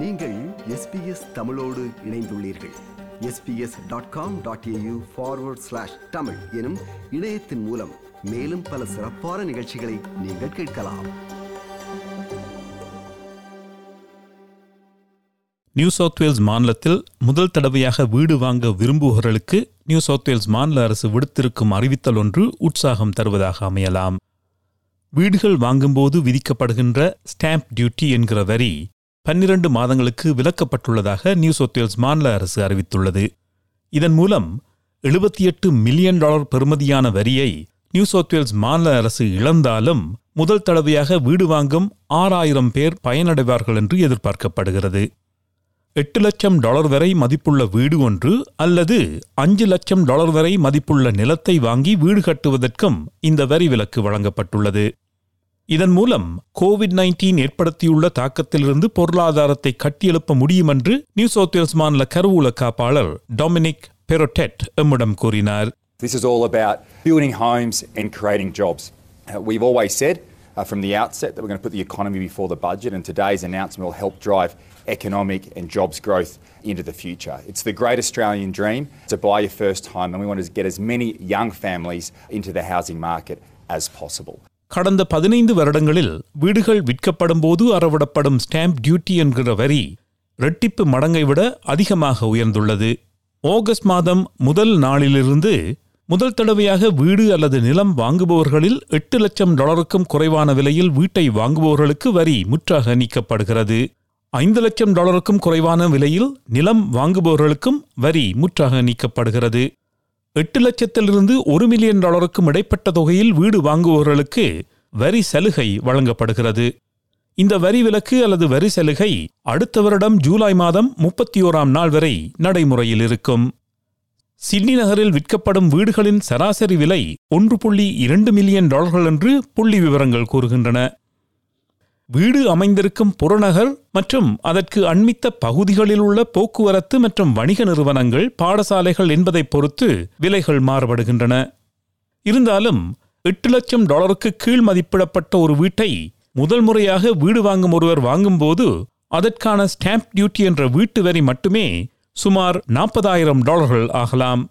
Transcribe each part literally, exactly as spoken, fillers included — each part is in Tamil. நீங்கள் எஸ் பி எஸ் தமிழோடு இணைந்துள்ளீர்கள். S B S dot com dot A U forward slash Tamil எனும் இணையத்தின் மூலம் மேலும் பல சிறப்பான நிகழ்ச்சிகளை நீங்கள் கேட்கலாம். நியூ சவுத் வேல்ஸ் மாநிலத்தில் முதல் தடவையாக வீடு வாங்க விரும்புவோர்களுக்கு நியூ சவுத் வேல்ஸ் மாநில அரசு விடுத்திருக்கும் அறிவித்தல் ஒன்று உற்சாகம் தருவதாக அமையலாம். வீடுகள் வாங்கும்போது விதிக்கப்படுகின்ற ஸ்டாம்ப் டியூட்டி என்கிற வரி பன்னிரண்டு மாதங்களுக்கு விலக்கப்பட்டுள்ளதாக நியூ சவுத் வேல்ஸ் மாநில அரசு அறிவித்துள்ளது. இதன் மூலம் எழுபத்தி எட்டு மில்லியன் டாலர் பெறுமதியான வரியை நியூ சவுத் வேல்ஸ் மாநில அரசு இழந்தாலும் முதல் தடவையாக வீடு வாங்கும் ஆறாயிரம் பேர் பயனடைவார்கள் என்று எதிர்பார்க்கப்படுகிறது. எட்டு லட்சம் டாலர் வரை மதிப்புள்ள வீடு ஒன்று அல்லது அஞ்சு லட்சம் டாலர் வரை மதிப்புள்ள நிலத்தை வாங்கி வீடு கட்டுவதற்கும் இந்த வரி விலக்கு வழங்கப்பட்டுள்ளது. இதன் மூலம் கோவிட் பத்தொன்பது ஏற்படுத்தியுள்ள தாக்கத்திலிருந்து பொருளாதாரத்தை கட்டியெழுப்ப முடியும் என்று நியூ சவுத் வேல்ஸ் மாநில கருவூல காப்பாளர் டொமினிக் பெரோட்டெட் எம்மிடம் கூறினார். This is all about building homes and creating jobs. We've always said Uh, from the outset that we're going to put the economy before the budget, and today's announcement will help drive economic and jobs growth into the future. It's the great Australian dream to buy your first home, and we want to get as many young families into the housing market as possible. கடந்த பதினைந்து வருடங்களில் வீடுகள் விற்கப்படும் போது அறவிடப்படும் ஸ்டாம்ப் டியூட்டி என்கிற வரி இரட்டிப்பு மடங்கை விட அதிகமாக உயர்ந்துள்ளது. ஆகஸ்ட் மாதம் முதல் நாளிலிருந்து முதல் தடவையாக வீடு அல்லது நிலம் வாங்குபவர்களில் எட்டு லட்சம் டாலருக்கும் குறைவான விலையில் வீட்டை வாங்குபவர்களுக்கு வரி முற்றாக நீக்கப்படுகிறது. ஐந்து லட்சம் டாலருக்கும் குறைவான விலையில் நிலம் வாங்குபவர்களுக்கும் வரி முற்றாக நீக்கப்படுகிறது. எட்டு லட்சத்திலிருந்து ஒரு மில்லியன் டாலருக்கும் இடைப்பட்ட தொகையில் வீடு வாங்குபவர்களுக்கு வரி சலுகை வழங்கப்படுகிறது. இந்த வரி விலக்கு அல்லது வரி சலுகை அடுத்த வருடம் ஜூலை மாதம் முப்பத்தி ஓராம் நாள் வரை நடைமுறையில் இருக்கும். சிட்னி நகரில் விற்கப்படும் வீடுகளின் சராசரி விலை ஒன்று புள்ளி இரண்டு மில்லியன் டாலர்கள் என்று புள்ளி விவரங்கள் கூறுகின்றன. வீடு அமைந்திருக்கும் புறநகர் மற்றும் அதற்கு அண்மித்த பகுதிகளில் உள்ள போக்குவரத்து மற்றும் வணிக நிறுவனங்கள், பாடசாலைகள் என்பதை பொறுத்து விலைகள் மாறுபடுகின்றன. இருந்தாலும் எட்டு லட்சம் டாலருக்கு கீழ் மதிப்பிடப்பட்ட ஒரு வீட்டை முதல் முறையாக வீடு வாங்கும் ஒருவர் வாங்கும்போது அதற்கான ஸ்டாம்ப் டியூட்டி என்ற வீட்டு வரி மட்டுமே சுமார் நாற்பதாயிரம் டாலர்கள் ஆகலாம்.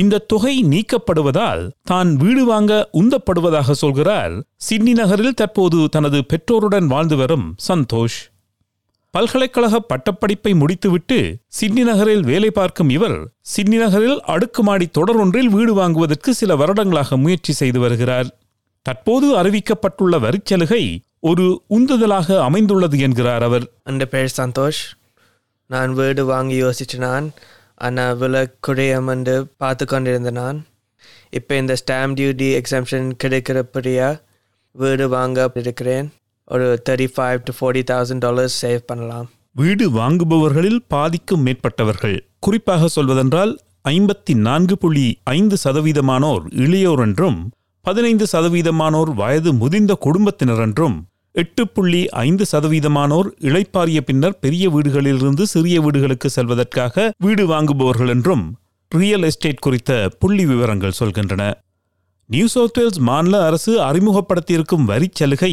இந்த தொகை நீக்கப்படுவதால் தான் வீடு வாங்க உந்தப்படுவதாக சொல்கிறார் சிட்னி நகரில் தற்போது தனது பெற்றோருடன் வாழ்ந்து வரும் சந்தோஷ். பல்கலைக்கழக பட்டப்படிப்பை முடித்துவிட்டு சிட்னி நகரில் வேலை பார்க்கும் இவர் சிட்னி நகரில் அடுக்குமாடி தொடர் ஒன்றில் வீடு வாங்குவதற்கு சில வருடங்களாக முயற்சி செய்து வருகிறார். தற்போது அறிவிக்கப்பட்டுள்ள வரிச்சலுகை ஒரு உந்துதலாக அமைந்துள்ளது என்கிறார் அவர். அந்த பேர் சந்தோஷ். நான் வீடு வாங்கி யோசிச்சு நான் ஆனால் விலை குறையமண்டு பார்த்து கொண்டிருந்த நான் இப்போ இந்த ஸ்டாம்ப் டியூட்டி எக்ஸம்ஷன் கிடைக்கிறபடியாக வீடு வாங்க இருக்கிறேன். ஒரு thirty five to forty thousand dollars save பண்ணலாம். வீடு வாங்குபவர்களில் பாதிக்கும் மேற்பட்டவர்கள், குறிப்பாக சொல்வதென்றால் ஐம்பத்தி நான்கு புள்ளி ஐந்து சதவீதமானோர் இளையோர் என்றும் பதினைந்து சதவீதமானோர் வயது முதிர்ந்த குடும்பத்தினர் என்றும் எட்டு புள்ளி ஐந்து சதவீதமானோர் இளைப்பாறிய பின்னர் பெரிய வீடுகளிலிருந்து சிறிய வீடுகளுக்கு செல்வதற்காக வீடு வாங்குபவர்கள் என்றும் ரியல் எஸ்டேட் குறித்த புள்ளி விவரங்கள் சொல்கின்றன. நியூ சவுத் வேல்ஸ் மாநில அரசு அறிமுகப்படுத்தியிருக்கும் வரிச்சலுகை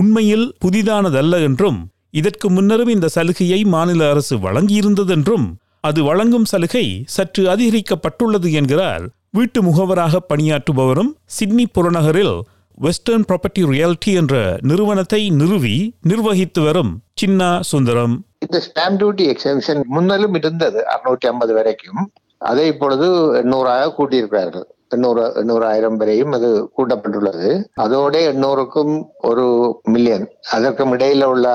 உண்மையில் புதிதானதல்ல என்றும் இதற்கு முன்னரும் இந்த சலுகையை மாநில அரசு வழங்கியிருந்ததென்றும் அது வழங்கும் சலுகை சற்று அதிகரிக்கப்பட்டுள்ளது என்கிறார் வீட்டு முகவராக பணியாற்றுபவரும் சிட்னி புறநகரில் Western Property Realty என்ற நிறுவனத்தை நிறுவி நிர்வகித்து வரும் சின்னா சுந்தரம். இந்த ஸ்டாம்ப் டியூட்டி எக்ஸம்ஷன் முன்னாலும் இருந்தது அறுநூற்றி ஐம்பது வரைக்கும். அதை இப்பொழுது எண்ணூறாக கூட்டியிருக்கிறார்கள். எண்ணூறு எண்ணூறாயிரம் வரையும் அது கூட்டப்பட்டுள்ளது. அதோட எண்ணூறுக்கும் ஒரு மில்லியன் அதற்கும் இடையில உள்ள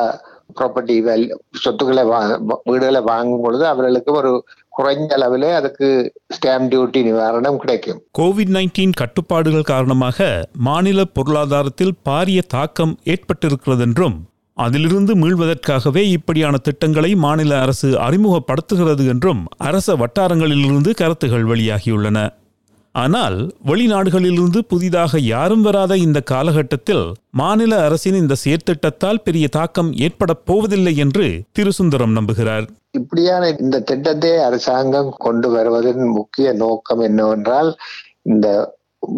ப்ராப்பர்ட்டி வேல்யூ சொத்துக்களை வீடுகளை வாங்கும் பொழுது அவர்களுக்கும் ஒரு குறைந்த அளவிலே அதுக்கு ஸ்டாம்ப் டியூட்டி நிவாரணம் கிடைக்கும். கோவிட் பத்தொன்பது கட்டுப்பாடுகள் காரணமாக மாநில பொருளாதாரத்தில் பாரிய தாக்கம் ஏற்பட்டிருக்கிறது என்றும் அதிலிருந்து மீள்வதற்காகவே இப்படியான திட்டங்களை மாநில அரசு அறிமுகப்படுத்துகிறது என்றும் அரச வட்டாரங்களிலிருந்து கருத்துகள் வெளியாகியுள்ளன. ஆனால் வெளிநாடுகளிலிருந்து புதிதாக யாரும் வராத இந்த காலகட்டத்தில் மாநில அரசின் இந்த செயற்திட்டத்தால் பெரிய தாக்கம் ஏற்பட போவதில்லை என்று திரு சுந்தரம் நம்புகிறார். இப்படியான இந்த திட்டத்தை அரசாங்கம் கொண்டு வருவதன் முக்கிய நோக்கம் என்னவென்றால் இந்த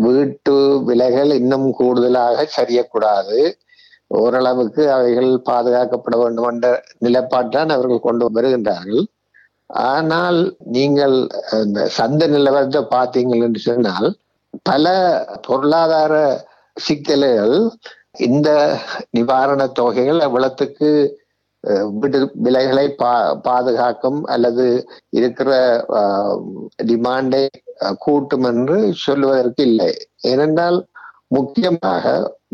வீட்டு விலைகள் இன்னும் கூடுதலாக சரியக்கூடாது, ஓரளவுக்கு அவைகள் பாதுகாக்கப்பட வேண்டும் என்ற நிலைப்பாட்டான் அவர்கள் கொண்டு வருகின்றார்கள். ஆனால் நீங்கள் இந்த சந்தை நிலவரத்தை பார்த்தீங்கள் என்று சொன்னால் பல பொருளாதார சிக்கல்கள் இந்த நிவாரண தொகைகள் அவ்வளத்துக்கு வீட்டு விலைகளை பா பாதுகாக்கும் அல்லது இருக்கிற டிமாண்டை கூட்டும் என்று சொல்லுவதற்கு இல்லை. ஏனென்றால் முக்கியமாக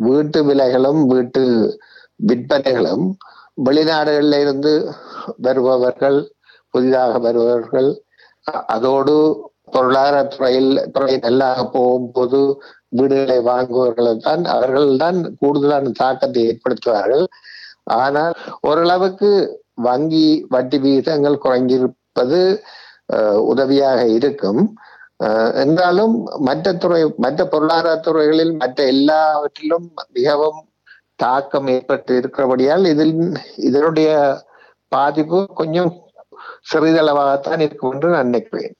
வீட்டு விலைகளும் வீட்டு விற்பனைகளும் வெளிநாடுகளில் இருந்து வருபவர்கள், புதிதாக வருபவர்கள், அதோடு பொருளாதார துறையில் துறை நல்லாக போகும்போது வீடுகளை வாங்குவவர்கள் தான் அவர்கள்தான் கூடுதலான தாக்கத்தை ஏற்படுத்துவார்கள். ஆனால் ஓரளவுக்கு வங்கி வட்டி விகிதங்கள் குறைஞ்சிருப்பது உதவியாக இருக்கும். என்றாலும் மற்ற துறை மற்ற பொருளாதார துறைகளில் மற்ற எல்லாவற்றிலும் மிகவும் தாக்கம் ஏற்பட்டு இருக்கிறபடியால் இதில் இதனுடைய பாதிப்பு கொஞ்சம் சிறிதளவாகத்தான் இருக்கும் என்று நான் நினைக்கிறேன்.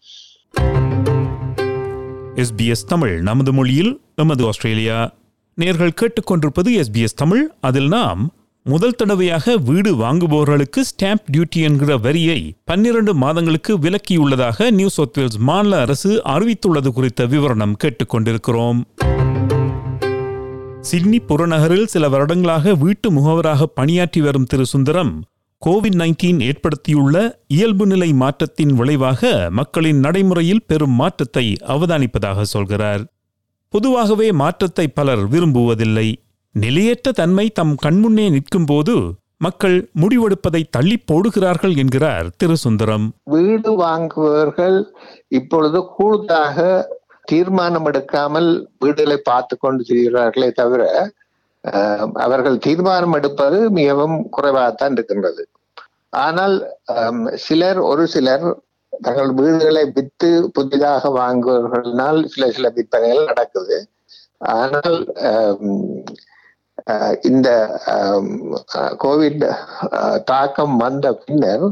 எஸ் பி எஸ் தமிழ், நமது மொழியில் நமது ஆஸ்திரேலியா. நேர்கள் கேட்டுக்கொண்டிருப்பது எஸ் பி எஸ் தமிழ். அதில் நாம் முதல் தடவையாக வீடு வாங்குபவர்களுக்கு ஸ்டாம்ப் டியூட்டி என்கிற வரியை பன்னிரண்டு மாதங்களுக்கு விலக்கியுள்ளதாக நியூ சவுத் வேல்ஸ் மாநில அரசு அறிவித்துள்ளது குறித்த விவரணம் கேட்டுக்கொண்டிருக்கிறோம். சிட்னி புறநகரில் சில வருடங்களாக வீட்டு முகவராக பணியாற்றி வரும் திரு சுந்தரம், கோவிட் பத்தொன்பது ஏற்படுத்தியுள்ள இயல்பு நிலை மாற்றத்தின் விளைவாக மக்களின் நடைமுறையில் பெரும் மாற்றத்தை அவதானிப்பதாக சொல்கிறார். பொதுவாகவே மாற்றத்தை பலர் விரும்புவதில்லை. நிலையற்ற தன்மை தம் கண்முன்னே நிற்கும் போது மக்கள் முடிவெடுப்பதை தள்ளி போடுகிறார்கள் என்கிறார் திரு சுந்தரம். வீடு வாங்குபவர்கள் இப்பொழுது கூடுதலாக தீர்மானம் எடுக்காமல் வீடுகளை பார்த்து கொண்டு திரிகிறார்களே தவிர அவர்கள் தீர்மானம் எடுப்பது மிகவும் குறைவாகத்தான் இருக்கின்றது. ஆனால் சிலர் ஒரு சிலர் தங்கள் வீடுகளை விற்று புதிதாக வாங்குவவர்களால் சில சில விற்பனைகள் நடக்குது. ஆனால் இந்த கோவிட் தாக்கம் வந்த பின்னர்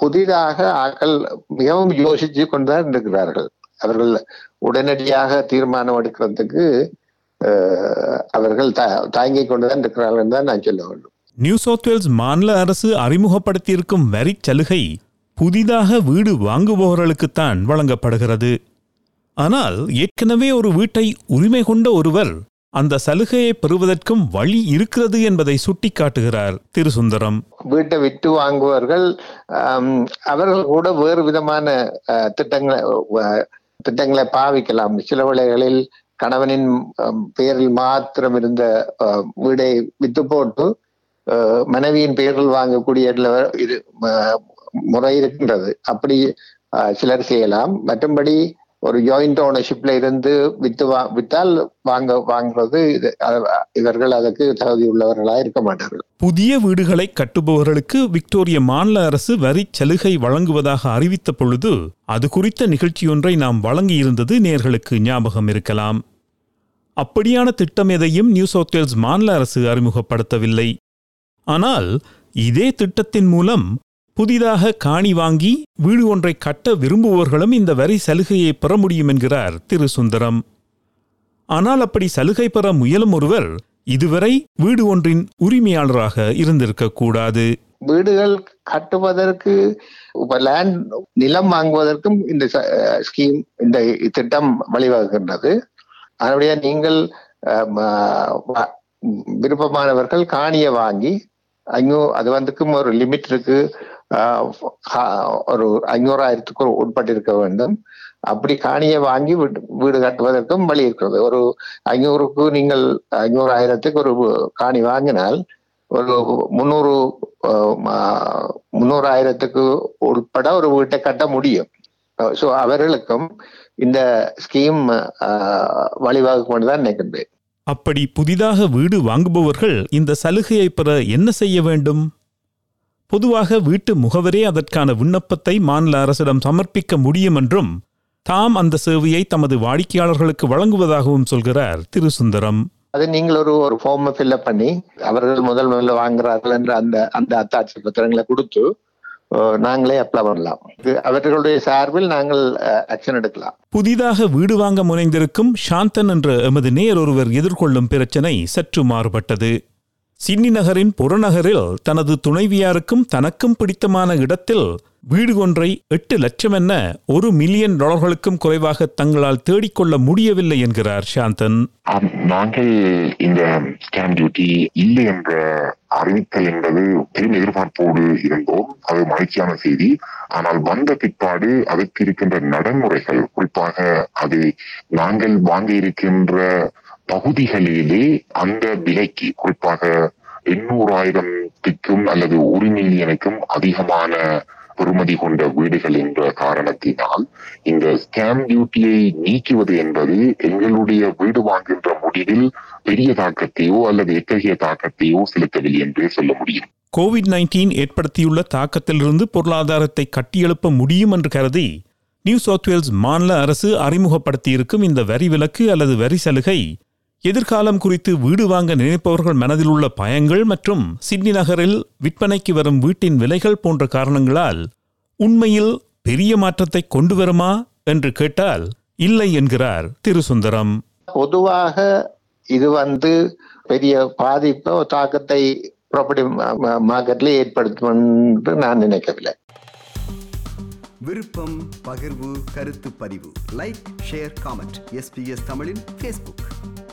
புதிதாக ஆக்கள் மிகவும் யோசித்து கொண்டுதான் இருக்கிறார்கள். அவர்கள் உடனடியாக தீர்மானம் எடுக்கிறதுக்கு அவர்கள் தாங்கிக் கொண்டுதான் இருக்கிறார்கள் தான் நான் சொல்ல வேண்டும். நியூ சவுத் வேல்ஸ் மாநில அரசு அறிமுகப்படுத்தியிருக்கும் வரி சலுகை புதிதாக வீடு வாங்குபவர்களுக்குத்தான் வழங்கப்படுகிறது. ஆனால் ஏற்கனவே ஒரு வீட்டை உரிமை கொண்ட ஒருவர் அந்த சலுகையை பெறுவதற்கும் வழி இருக்கிறது என்பதை சுட்டிக்காட்டுகிறார் திரு சுந்தரம். வீட்டை விட்டு வாங்குவவர்கள் அவர்கள் கூட வேறு விதமான திட்டங்களை திட்டங்களை பாவிக்கலாம். சில வேளைகளில் கணவனின் பெயரில் மாத்திரம் இருந்த வீடை விட்டு போட்டு மனைவியின் பெயரில் வாங்கக்கூடிய முறை இருக்கின்றது. அப்படி சிலர் செய்யலாம். மற்றும்படி ஒரு ஜாயிண்ட் ஓனர்ஷிப்ல இருந்து வித்து வா வித்தால் வாங்க வாங்குறது இவர்கள் அதற்கு தகுதி உள்ளவர்களாக இருக்க மாட்டார்கள். புதிய வீடுகளை கட்டுபவர்களுக்கு விக்டோரிய மாநில அரசு வரி சலுகை வழங்குவதாக அறிவித்த பொழுது அது குறித்த நிகழ்ச்சியொன்றை நாம் வழங்கியிருந்தது நேயர்களுக்கு ஞாபகம் இருக்கலாம். அப்படியான திட்டம் எதையும் நியூ சவுத் வேல்ஸ் மாநில அரசு அறிமுகப்படுத்தவில்லை. ஆனால் இதே திட்டத்தின் மூலம் புதிதாக காணி வாங்கி வீடு ஒன்றை கட்ட விரும்புவோர்களும் இந்த வரி சலுகையை பெற முடியும் என்கிறார் திரு சுந்தரம். ஆனால் அப்படி சலுகை பெற முயலும் ஒருவர் இதுவரை வீடு ஒன்றின் உரிமையாளராக இருந்திருக்க கூடாது. வீடுகள் கட்டுவதற்கு லேண்ட் நிலம் வாங்குவதற்கும் இந்த ஸ்கீம் இந்த திட்டம் வழிவகுக்கின்றது. அதனுடைய நீங்கள் விருப்பமானவர்கள் காணியை வாங்கி அங்கும் அது வந்துக்கும் ஒரு லிமிட் இருக்கு. ஒரு ஐநூறாயிரத்துக்கு உட்பட்டிருக்க வேண்டும். அப்படி காணியை வாங்கி வீடு வீடு கட்டுவதற்கும் வழி இருக்கிறது. ஒரு ஐநூறுக்கு நீங்கள் ஐநூறாயிரத்துக்கு ஒரு காணி வாங்கினால் ஒரு முந்நூறு முந்நூறாயிரத்துக்கு உட்பட ஒரு வீட்டை கட்ட முடியும். ஸோ அவர்களுக்கும் இந்த ஸ்கீம் வழிவகுக்கும் கொண்டு தான் நினைக்கின்றேன். அப்படி புதிதாக வீடு வாங்குபவர்கள் இந்த சலுகையை பெற என்ன செய்ய வேண்டும்? பொதுவாக வீட்டு முகவரே அதற்கான விண்ணப்பத்தை மாநில அரசிடம் சமர்ப்பிக்க முடியும் என்றும் தாம் அந்த சேவையை தமது வாடிக்கையாளர்களுக்கு வழங்குவதாகவும் சொல்கிறார் திரு சுந்தரம். அது நீங்கள் ஒரு ஒரு ஃபார்மை ஃபில்அப் பண்ணி அவர்கள் முதல் முதல்ல வாங்குறார்கள் என்ற அந்த அந்த அத்தாட்சி பத்திரங்களை கொடுத்து நாங்களே அப்ளை பண்ணலாம். அவர்களுடைய சார்பில் நாங்கள் ஆக்ஷன் எடுக்கலாம். புதிதாக வீடு வாங்க முனைந்திருக்கும் சாந்தன் என்ற எமது நேயர் ஒருவர் எதிர்கொள்ளும் பிரச்சனை சற்று மாறுபட்டது. சிட்னி நகரின் புறநகரில் தனது துணைவியாருக்கும் தனக்கும் பிடித்தமான இடத்தில் வீடு ஒன்றை எட்டு லட்சம் என ஒரு மில்லியன் டாலர்களுக்கும் குறைவாக தங்களால் தேடிக்கொள்ள முடியவில்லை என்கிறார் சாந்தன். நாங்கள் இந்த ஸ்டாம்ப் டியூட்டி இல்லை என்ற அறிவித்தல் என்பது பெரும் எதிர்பார்ப்போடு இருந்தோம். அது மகிழ்ச்சியான செய்தி. ஆனால் வந்த பிற்பாடு அதற்கு இருக்கின்ற நடைமுறைகள், குறிப்பாக அது நாங்கள் வாங்க இருக்கின்ற பகுதிகளிலே அந்த விலைக்கு, குறிப்பாக எண்ணூறாயிரத்துக்கும் அல்லது ஒரு மில்லியனுக்கும் அதிகமான பெறுமதி கொண்ட வீடுகள் என்ற காரணத்தினால் இந்த ஸ்டாம்ப் டியூட்டியை நீக்குவது என்பது எங்களுடைய வீடு வாங்குகின்ற முடிவில் பெரிய தாக்கத்தையோ அல்லது எத்தகைய தாக்கத்தையோ செலுத்தவில்லை என்றே சொல்ல முடியும். கோவிட் நைன்டீன் ஏற்படுத்தியுள்ள தாக்கத்திலிருந்து பொருளாதாரத்தை கட்டியெழுப்ப முடியும் என்று கருதி நியூ சவுத் வேல்ஸ் மாநில அரசு அறிமுகப்படுத்தியிருக்கும் இந்த வரி விலக்கு அல்லது வரி சலுகை எதிர்காலம் குறித்து வீடு வாங்க நினைப்பவர்கள் மனதில் உள்ள பயங்கள் மற்றும் சிட்னி நகரில் விற்பனைக்கு வரும் வீட்டின் விலைகள் போன்ற காரணங்களால் உண்மையில் பெரிய மாற்றத்தை கொண்டு வருமா என்று கேட்டால் இல்லை என்கிறார் திரு சுந்தரம். பொதுவாக இது வந்து பெரிய பாதிப்போ தாக்கத்தை ப்ராப்பர்ட்டி மார்க்கெட்ல ஏற்படுத்தும் என்று நான் நினைக்கவில்லை. விருப்பம், பகிர்வு, கருத்து பதிவு, like, share, comment. S B S தமிழின் Facebook.